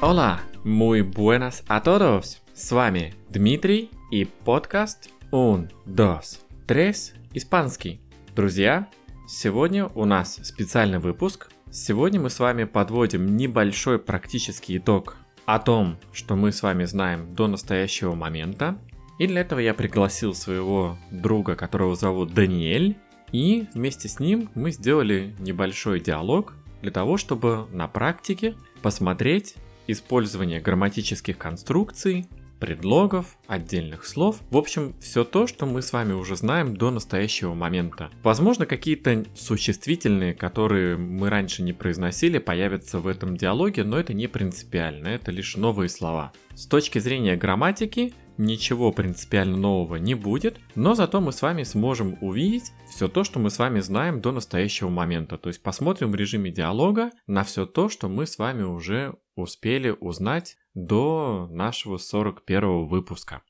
Hola, muy buenas a todos. С вами Дмитрий и подкаст «Un, dos, tres» испанский. Друзья, сегодня у нас специальный выпуск. Сегодня мы с вами подводим небольшой практический итог о том, что мы с вами знаем до настоящего момента. И для этого я пригласил своего друга, которого зовут Даниэль. И вместе с ним мы сделали небольшой диалог для того, чтобы на практике посмотреть использование грамматических конструкций, предлогов, отдельных слов. В общем, все то, что мы с вами уже знаем до настоящего момента. Возможно, какие-то существительные, которые мы раньше не произносили, появятся в этом диалоге, но это не принципиально, это лишь новые слова. С точки зрения грамматики, ничего принципиально нового не будет, но зато мы с вами сможем увидеть все то, что мы с вами знаем до настоящего момента. То есть посмотрим в режиме диалога на все то, что мы с вами уже успели узнать до нашего 41-го выпуска.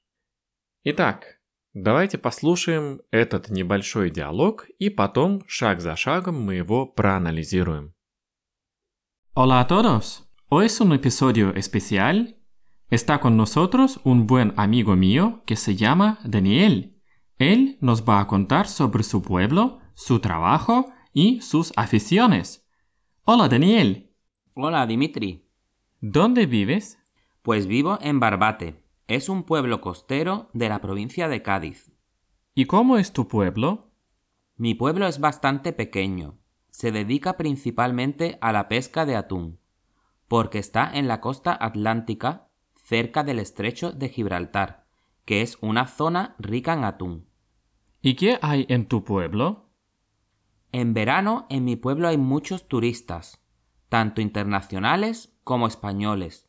Итак, давайте послушаем этот небольшой диалог и потом шаг за шагом мы его проанализируем. Hola a todos. Hoy es un episodio especial. Está con nosotros un buen amigo mío que se llama Daniel. Él nos va a contar sobre su pueblo, su trabajo y sus aficiones. Hola, Daniel. Hola, Dmitri. ¿Dónde vives? Pues vivo en Barbate. Es un pueblo costero de la provincia de Cádiz. ¿Y cómo es tu pueblo? Mi pueblo es bastante pequeño. Se dedica principalmente a la pesca de atún, porque está en la costa atlántica, cerca del Estrecho de Gibraltar, que es una zona rica en atún. ¿Y qué hay en tu pueblo? En verano, en mi pueblo hay muchos turistas, tanto internacionales como españoles.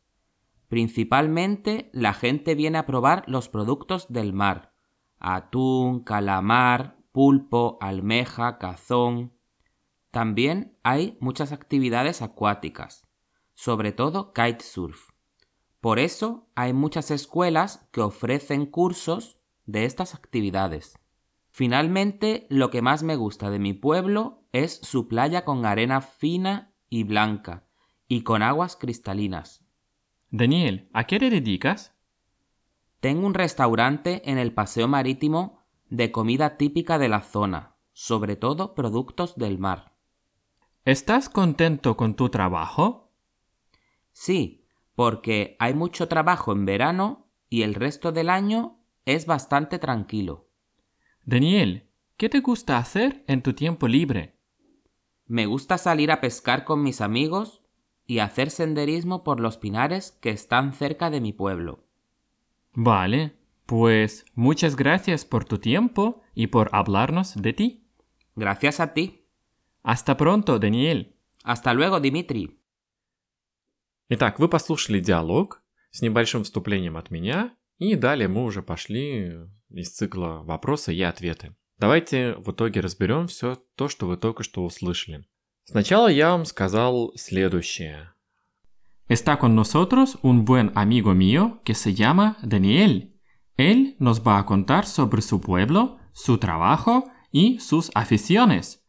Principalmente la gente viene a probar los productos del mar: atún, calamar, pulpo, almeja, cazón. También hay muchas actividades acuáticas, sobre todo kitesurf. Por eso hay muchas escuelas que ofrecen cursos de estas actividades. Finalmente, lo que más me gusta de mi pueblo es su playa con arena fina y blanca y con aguas cristalinas. Daniel, ¿a qué te dedicas? Tengo un restaurante en el paseo marítimo de comida típica de la zona, sobre todo productos del mar. ¿Estás contento con tu trabajo? Sí, porque hay mucho trabajo en verano y el resto del año es bastante tranquilo. Daniel, ¿qué te gusta hacer en tu tiempo libre? Me gusta salir a pescar con mis amigos y hacer senderismo por los pinares que están cerca de mi pueblo. Vale, pues muchas gracias por tu tiempo y por hablarnos de ti. Gracias a ti. Hasta pronto, Daniel. Hasta luego, Dimitri. Итак, вы послушали диалог с небольшим вступлением от меня, и далее мы уже пошли из цикла «Вопросы и ответы». Давайте в итоге разберем все то, что вы только что услышали. Сначала я вам сказал следующее. Está con nosotros un buen amigo mío que se llama Daniel. Él nos va a contar sobre su pueblo, su trabajo y sus aficiones.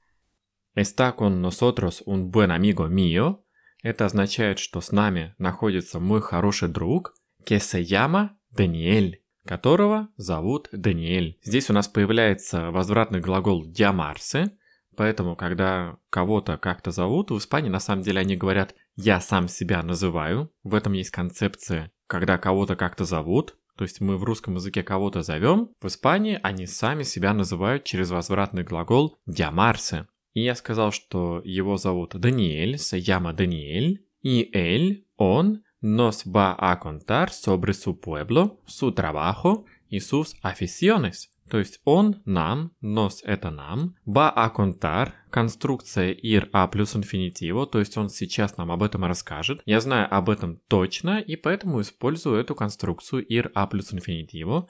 Está con nosotros un buen amigo mío. Это означает, что с нами находится мой хороший друг que se llama Daniel, которого зовут Даниэль. Здесь у нас появляется возвратный глагол llamarse. Поэтому, когда кого-то как-то зовут, в Испании на самом деле они говорят «я сам себя называю». В этом есть концепция «когда кого-то как-то зовут». То есть мы в русском языке кого-то зовем. В Испании они сами себя называют через возвратный глагол «llamarse». И я сказал, что его зовут Даниэль, se llama Daniel, и él, он, nos va a contar sobre su pueblo, su trabajo y sus aficiones. То есть он нам, nos это нам, va a contar, конструкция ir a плюс инфинитиво, то есть он сейчас нам об этом расскажет. Я знаю об этом точно, и поэтому использую эту конструкцию ir a плюс инфинитиво.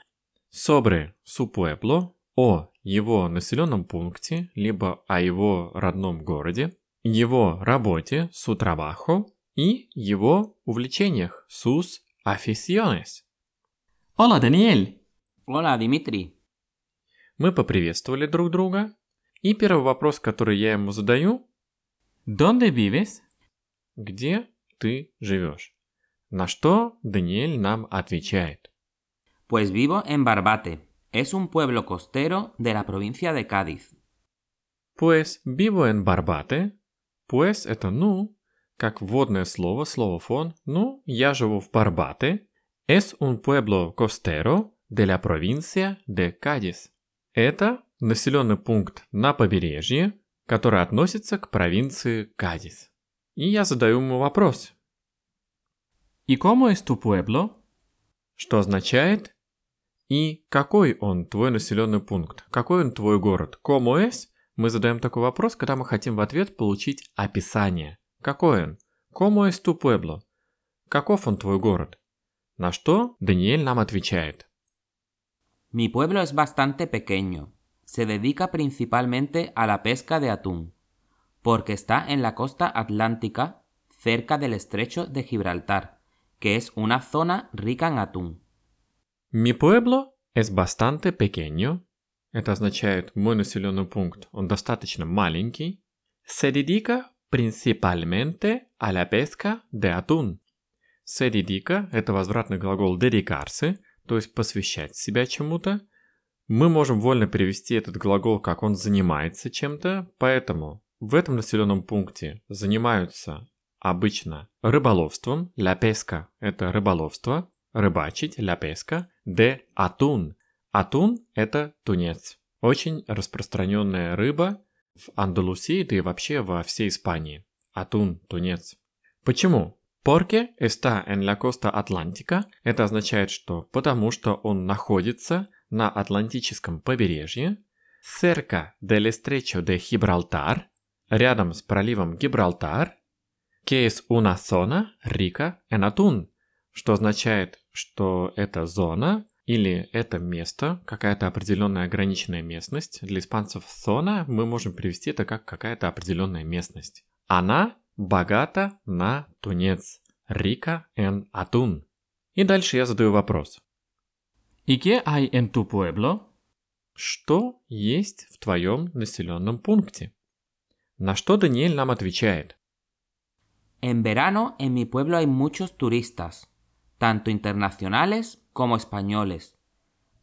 Sobre su pueblo, о его населенном пункте, либо о его родном городе, его работе, su trabajo, и его увлечениях, sus aficiones. Hola, Daniel. Hola, Dimitri. Мы поприветствовали друг друга. И первый вопрос, который я ему задаю. ¿Dónde vives? Где ты живешь? На что Даниэль нам отвечает. Pues vivo en Barbate. Es un pueblo costero de la provincia de Cádiz. Pues vivo en Barbate. Pues это ну, как вводное слово, слово фон. Ну, я живу в Барбате. Es un pueblo costero de la provincia de Cádiz. Это населенный пункт на побережье, который относится к провинции Кадис. И я задаю ему вопрос. ¿Y cómo es tu pueblo? Что означает «И какой он твой населенный пункт? Какой он твой город?» ¿Cómo es? Мы задаем такой вопрос, когда мы хотим в ответ получить описание. Какой он? ¿Cómo es tu pueblo? Каков он твой город? На что Даниэль нам отвечает. Mi pueblo es bastante pequeño. Se dedica principalmente a la pesca de atún, porque está en la costa atlántica, cerca del Estrecho de Gibraltar, que es una zona rica en atún. Mi pueblo es bastante pequeño. Это означает «мой населенный пункт», он достаточно маленький. Se dedica principalmente a la pesca de atún. Se dedica – это возвратный глагол dedicarse, то есть посвящать себя чему-то. Мы можем вольно перевести этот глагол, как он занимается чем-то, поэтому в этом населенном пункте занимаются обычно рыболовством, la pesca – это рыболовство, рыбачить, la pesca, de atún. Атун – это тунец, очень распространенная рыба в Андалусии, да и вообще во всей Испании. Атун, тунец. Почему? Porque está en la costa atlántica. Это означает, что потому что он находится на Атлантическом побережье. Cerca del estrecho de Gibraltar. Рядом с проливом Гибралтар. Que es una zona rica en atún. Что означает, что это зона или это место, какая-то определенная ограниченная местность. Для испанцев zona мы можем перевести это как какая-то определенная местность. Она богата на тунец. Rica en atún. И дальше я задаю вопрос. ¿Y qué hay en tu pueblo? Что есть в твоем населенном пункте? На что Даниэль нам отвечает. En verano en mi pueblo hay muchos turistas, tanto internacionales como españoles.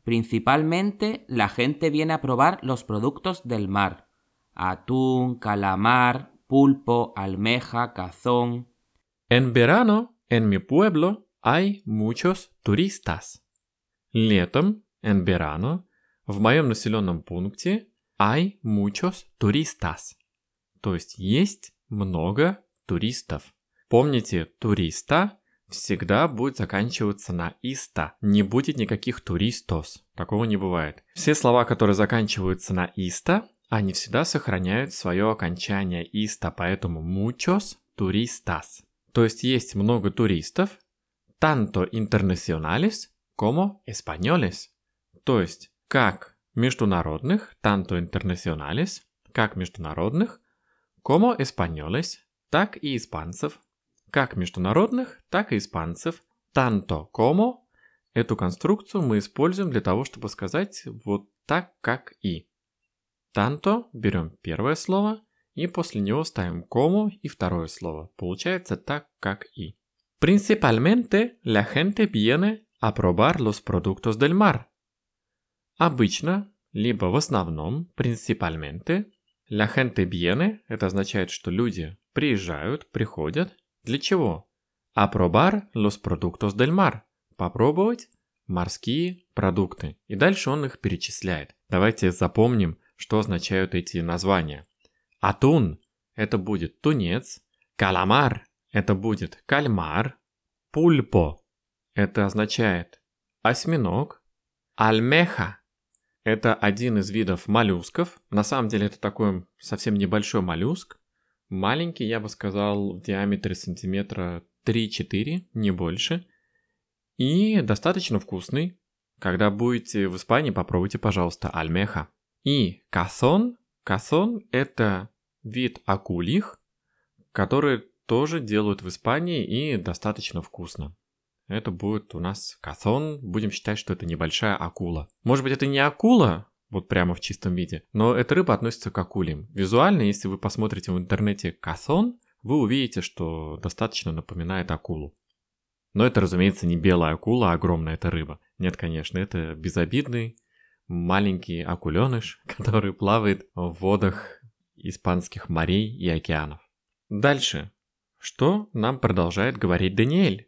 Principalmente la gente viene a probar los productos del mar. Atún, calamar, pulpo, almeja, cazón. En verano, en mi pueblo, hay muchos turistas. Летом, en verano, в моем населенном пункте, hay muchos turistas. То есть много туристов. Помните, туриста всегда будет заканчиваться на иста. Не будет никаких туристос. Такого не бывает. Все слова, которые заканчиваются на иста, они всегда сохраняют свое окончание «иста», поэтому «muchos turistas». То есть много туристов, «tanto internacionales como españoles». То есть как международных, «tanto internacionales», как международных, «como españoles», так и испанцев. Как международных, так и испанцев. «Tanto como» – эту конструкцию мы используем для того, чтобы сказать вот так, как и. Tanto берем первое слово и после него ставим como и второе слово. Получается так, как и. Principalmente la gente viene a probar los productos del mar. Обычно, либо в основном, principalmente, la gente viene, это означает, что люди приезжают, приходят. Для чего? A probar los productos del mar. Попробовать морские продукты. И дальше он их перечисляет. Давайте запомним, что означают эти названия. Атун – это будет тунец. Каламар – это будет кальмар. Пульпо – это означает осьминог. Альмеха – это один из видов моллюсков. На самом деле это такой совсем небольшой моллюск. Маленький, я бы сказал, в диаметре сантиметра 3-4, не больше. И достаточно вкусный. Когда будете в Испании, попробуйте, пожалуйста, альмеха. И касон. Касон – это вид акульих, которые тоже делают в Испании и достаточно вкусно. Это будет у нас касон. Будем считать, что это небольшая акула. Может быть, это не акула, вот прямо в чистом виде. Но эта рыба относится к акульям. Визуально, если вы посмотрите в интернете казон, вы увидите, что достаточно напоминает акулу. Но это, разумеется, не белая акула, а огромная эта рыба. Нет, конечно, это безобидный маленький акуленыш, который плавает в водах испанских морей и океанов. Дальше. Что нам продолжает говорить Даниэль?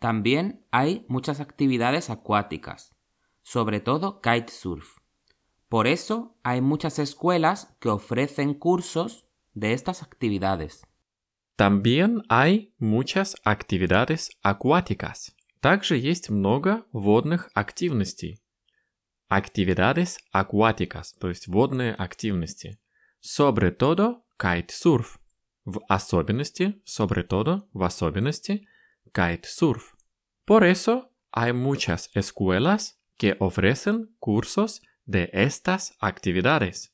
También hay muchas actividades acuáticas, sobre todo kitesurf. Por eso hay muchas escuelas que ofrecen cursos de estas actividades. También hay muchas actividades acuáticas. Также есть много водных активностей. Actividades acuáticas, то есть водные активности. Sobre todo kitesurf. В особенности, sobre todo, в особенности, kitesurf. Por eso hay muchas escuelas que ofrecen cursos de estas actividades.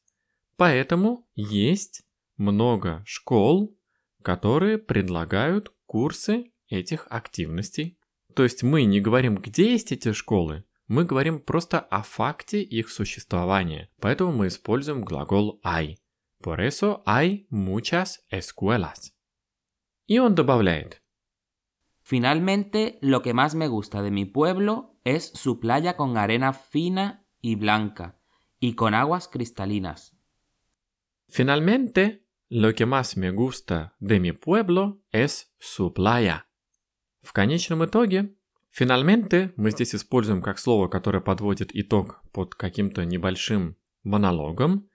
Поэтому есть много школ, которые предлагают курсы этих активностей. То есть мы не говорим, где есть эти школы, мы говорим просто о факте их существования. Поэтому мы используем глагол hay. Por eso hay muchas escuelas. И он добавляет. Finalmente, lo que más me gusta de mi pueblo es su playa con arena fina y blanca y con aguas cristalinas. Finalmente, lo que más me gusta de mi pueblo es su playa. В конечном итоге, finalmente мы здесь используем как слово, которое подводит итог под каким-то небольшим монологом,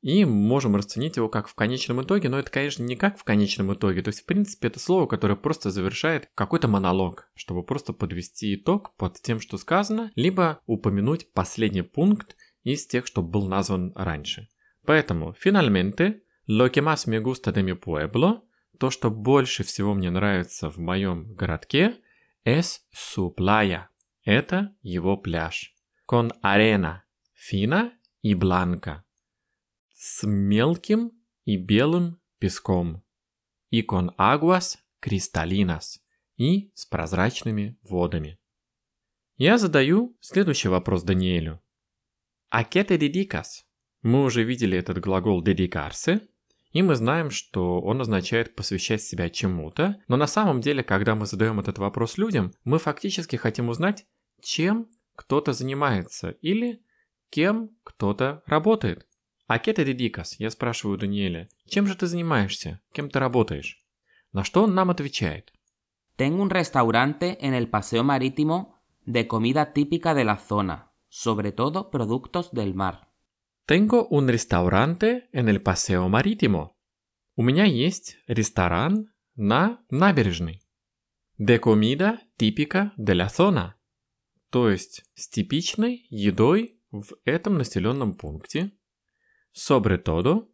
и можем расценить его как в конечном итоге, но это, конечно, не как в конечном итоге, то есть, в принципе, это слово, которое просто завершает какой-то монолог, чтобы просто подвести итог под тем, что сказано, либо упомянуть последний пункт из тех, что был назван раньше. Поэтому, finalmente, lo que más me gusta de mi pueblo, то, что больше всего мне нравится в моем городке, es su playa, это его пляж. Con arena fina y blanca, с мелким и белым песком. И con aguas cristalinas, и с прозрачными водами. Я задаю следующий вопрос Даниэлю. ¿A qué te dedicas? Мы уже видели этот глагол dedicarse. И мы знаем, что он означает посвящать себя чему-то, но на самом деле, когда мы задаем этот вопрос людям, мы фактически хотим узнать, чем кто-то занимается или кем кто-то работает. А qué te dedicas? Я спрашиваю Даниэля, чем же ты занимаешься, кем ты работаешь? На что он нам отвечает? Tengo un restaurante en el paseo marítimo de comida típica de la zona, sobre todo productos del mar. Tengo un restaurante en el paseo marítimo. У меня есть ресторан на набережной. De comida típica de la zona. То есть с типичной едой в этом населенном пункте. Sobre todo,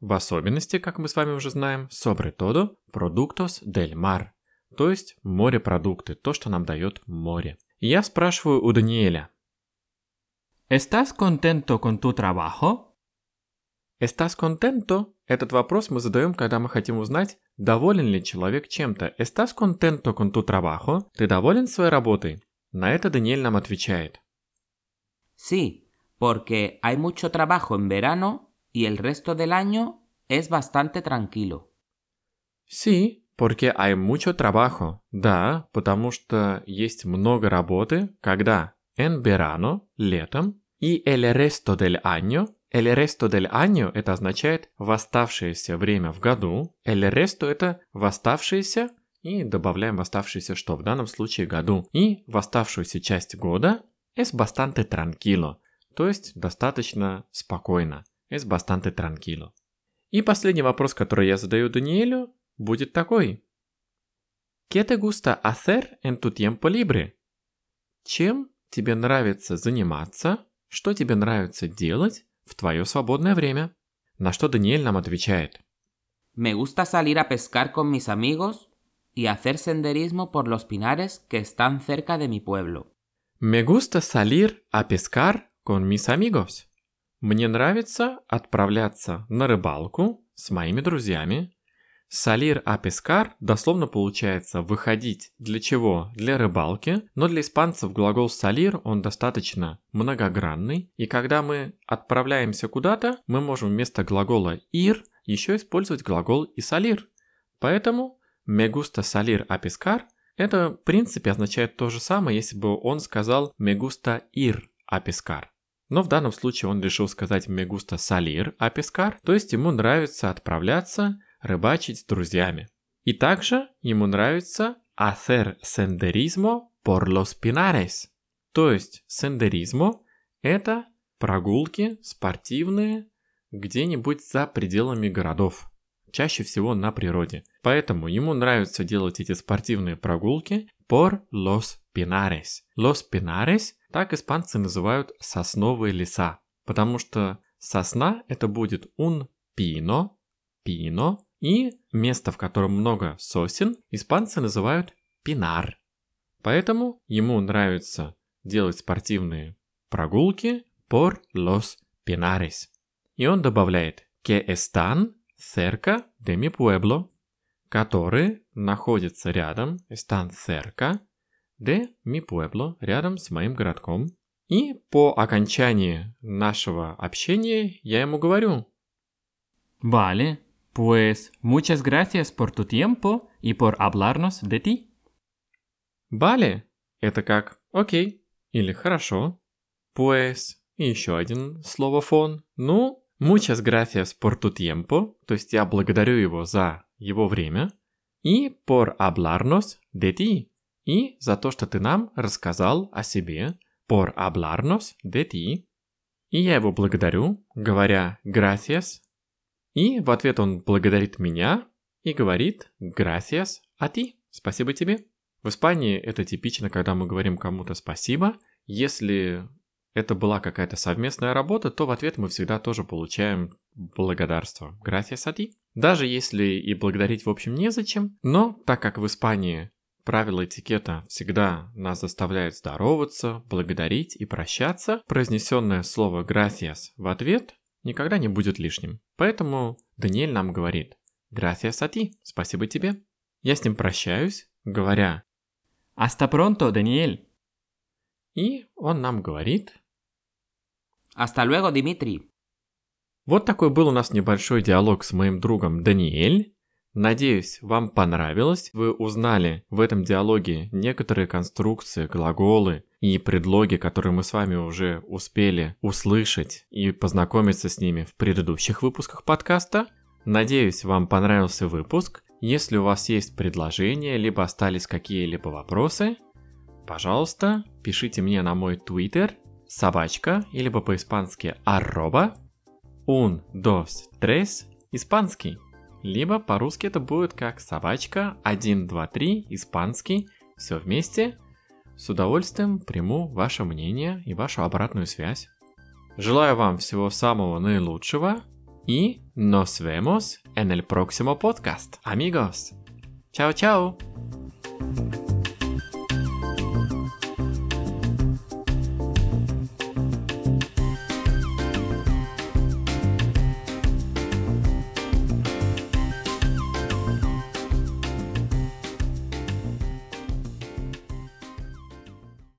в особенности, как мы с вами уже знаем, sobre todo, productos del mar. То есть морепродукты, то, что нам дает море. И я спрашиваю у Даниэля. ¿Estás contento con tu trabajo? ¿Estás contento? Этот вопрос мы задаем, когда мы хотим узнать, доволен ли человек чем-то. ¿Estás contento con tu trabajo? Ты доволен своей работой? На это Даниэль нам отвечает. Sí, porque hay mucho trabajo en verano y el resto del año es bastante tranquilo. Sí, porque hay mucho trabajo. Да, потому что есть много работы, когда... En verano, летом, и el resto del año это означает в оставшееся время в году, el resto это в оставшееся, и добавляем в оставшееся что, в данном случае году, и в оставшуюся часть года es bastante tranquilo, то есть достаточно спокойно, es bastante tranquilo. И последний вопрос, который я задаю Даниэлю, будет такой. ¿Qué te gusta hacer en tu tiempo libre? Чем тебе нравится заниматься, что тебе нравится делать в твое свободное время? На что Даниэль нам отвечает. Me gusta salir a pescar con mis amigos y hacer senderismo por los pinares que están cerca de mi pueblo. Me gusta salir a pescar con mis amigos. Мне нравится отправляться на рыбалку с моими друзьями, Salir a pescar дословно получается «выходить». Для чего? Для рыбалки. Но для испанцев глагол salir, он достаточно многогранный. И когда мы отправляемся куда-то, мы можем вместо глагола ir еще использовать глагол и salir. Поэтому «me gusta salir a pescar» это в принципе означает то же самое, если бы он сказал «me gusta ir a pescar». Но в данном случае он решил сказать «me gusta salir a pescar», то есть ему нравится отправляться рыбачить с друзьями. И также ему нравится hacer senderismo por los pinares. То есть сендеризмо – это прогулки спортивные где-нибудь за пределами городов, чаще всего на природе. Поэтому ему нравится делать эти спортивные прогулки por los pinares. Los pinares – так испанцы называют сосновые леса, потому что сосна – это будет un pino, pino. И место, в котором много сосен, испанцы называют пинар. Поэтому ему нравится делать спортивные прогулки por los pinares. И он добавляет que están cerca de mi pueblo, которые находятся рядом, están cerca de mi pueblo, рядом с моим городком. И по окончании нашего общения я ему говорю: Vale. Pues muchas gracias por tu tiempo y por hablarnos de ti. Vale – это как «окей» или «хорошо». Pues – и еще один словофон. Ну, muchas gracias por tu tiempo, то есть я благодарю его за его время. И por hablarnos de ti, и за то, что ты нам рассказал о себе. Por hablarnos de ti. И я его благодарю, говоря «gracias». И в ответ он благодарит меня и говорит «Gracias a ti», «Спасибо тебе». В Испании это типично, когда мы говорим кому-то «спасибо». Если это была какая-то совместная работа, то в ответ мы всегда тоже получаем благодарство «Gracias a ti». Даже если и благодарить, в общем, незачем, но так как в Испании правила этикета всегда нас заставляют здороваться, благодарить и прощаться, произнесенное слово «Gracias» в ответ никогда не будет лишним. Поэтому Даниэль нам говорит «Gracias a ti», «Спасибо тебе». Я с ним прощаюсь, говоря «Hasta pronto, Daniel». И он нам говорит «Hasta luego, Dmitri». Вот такой был у нас небольшой диалог с моим другом Даниэль. Надеюсь, вам понравилось. Вы узнали в этом диалоге некоторые конструкции, глаголы и предлоги, которые мы с вами уже успели услышать и познакомиться с ними в предыдущих выпусках подкаста. Надеюсь, вам понравился выпуск. Если у вас есть предложения, либо остались какие-либо вопросы, пожалуйста, пишите мне на мой Twitter @ или по-испански @ un, dos, tres, испанский. Либо по-русски это будет как @ 123 испанский. Все вместе. С удовольствием приму ваше мнение и вашу обратную связь. Желаю вам всего самого наилучшего. И nos vemos en el próximo podcast, amigos. Чао-чао!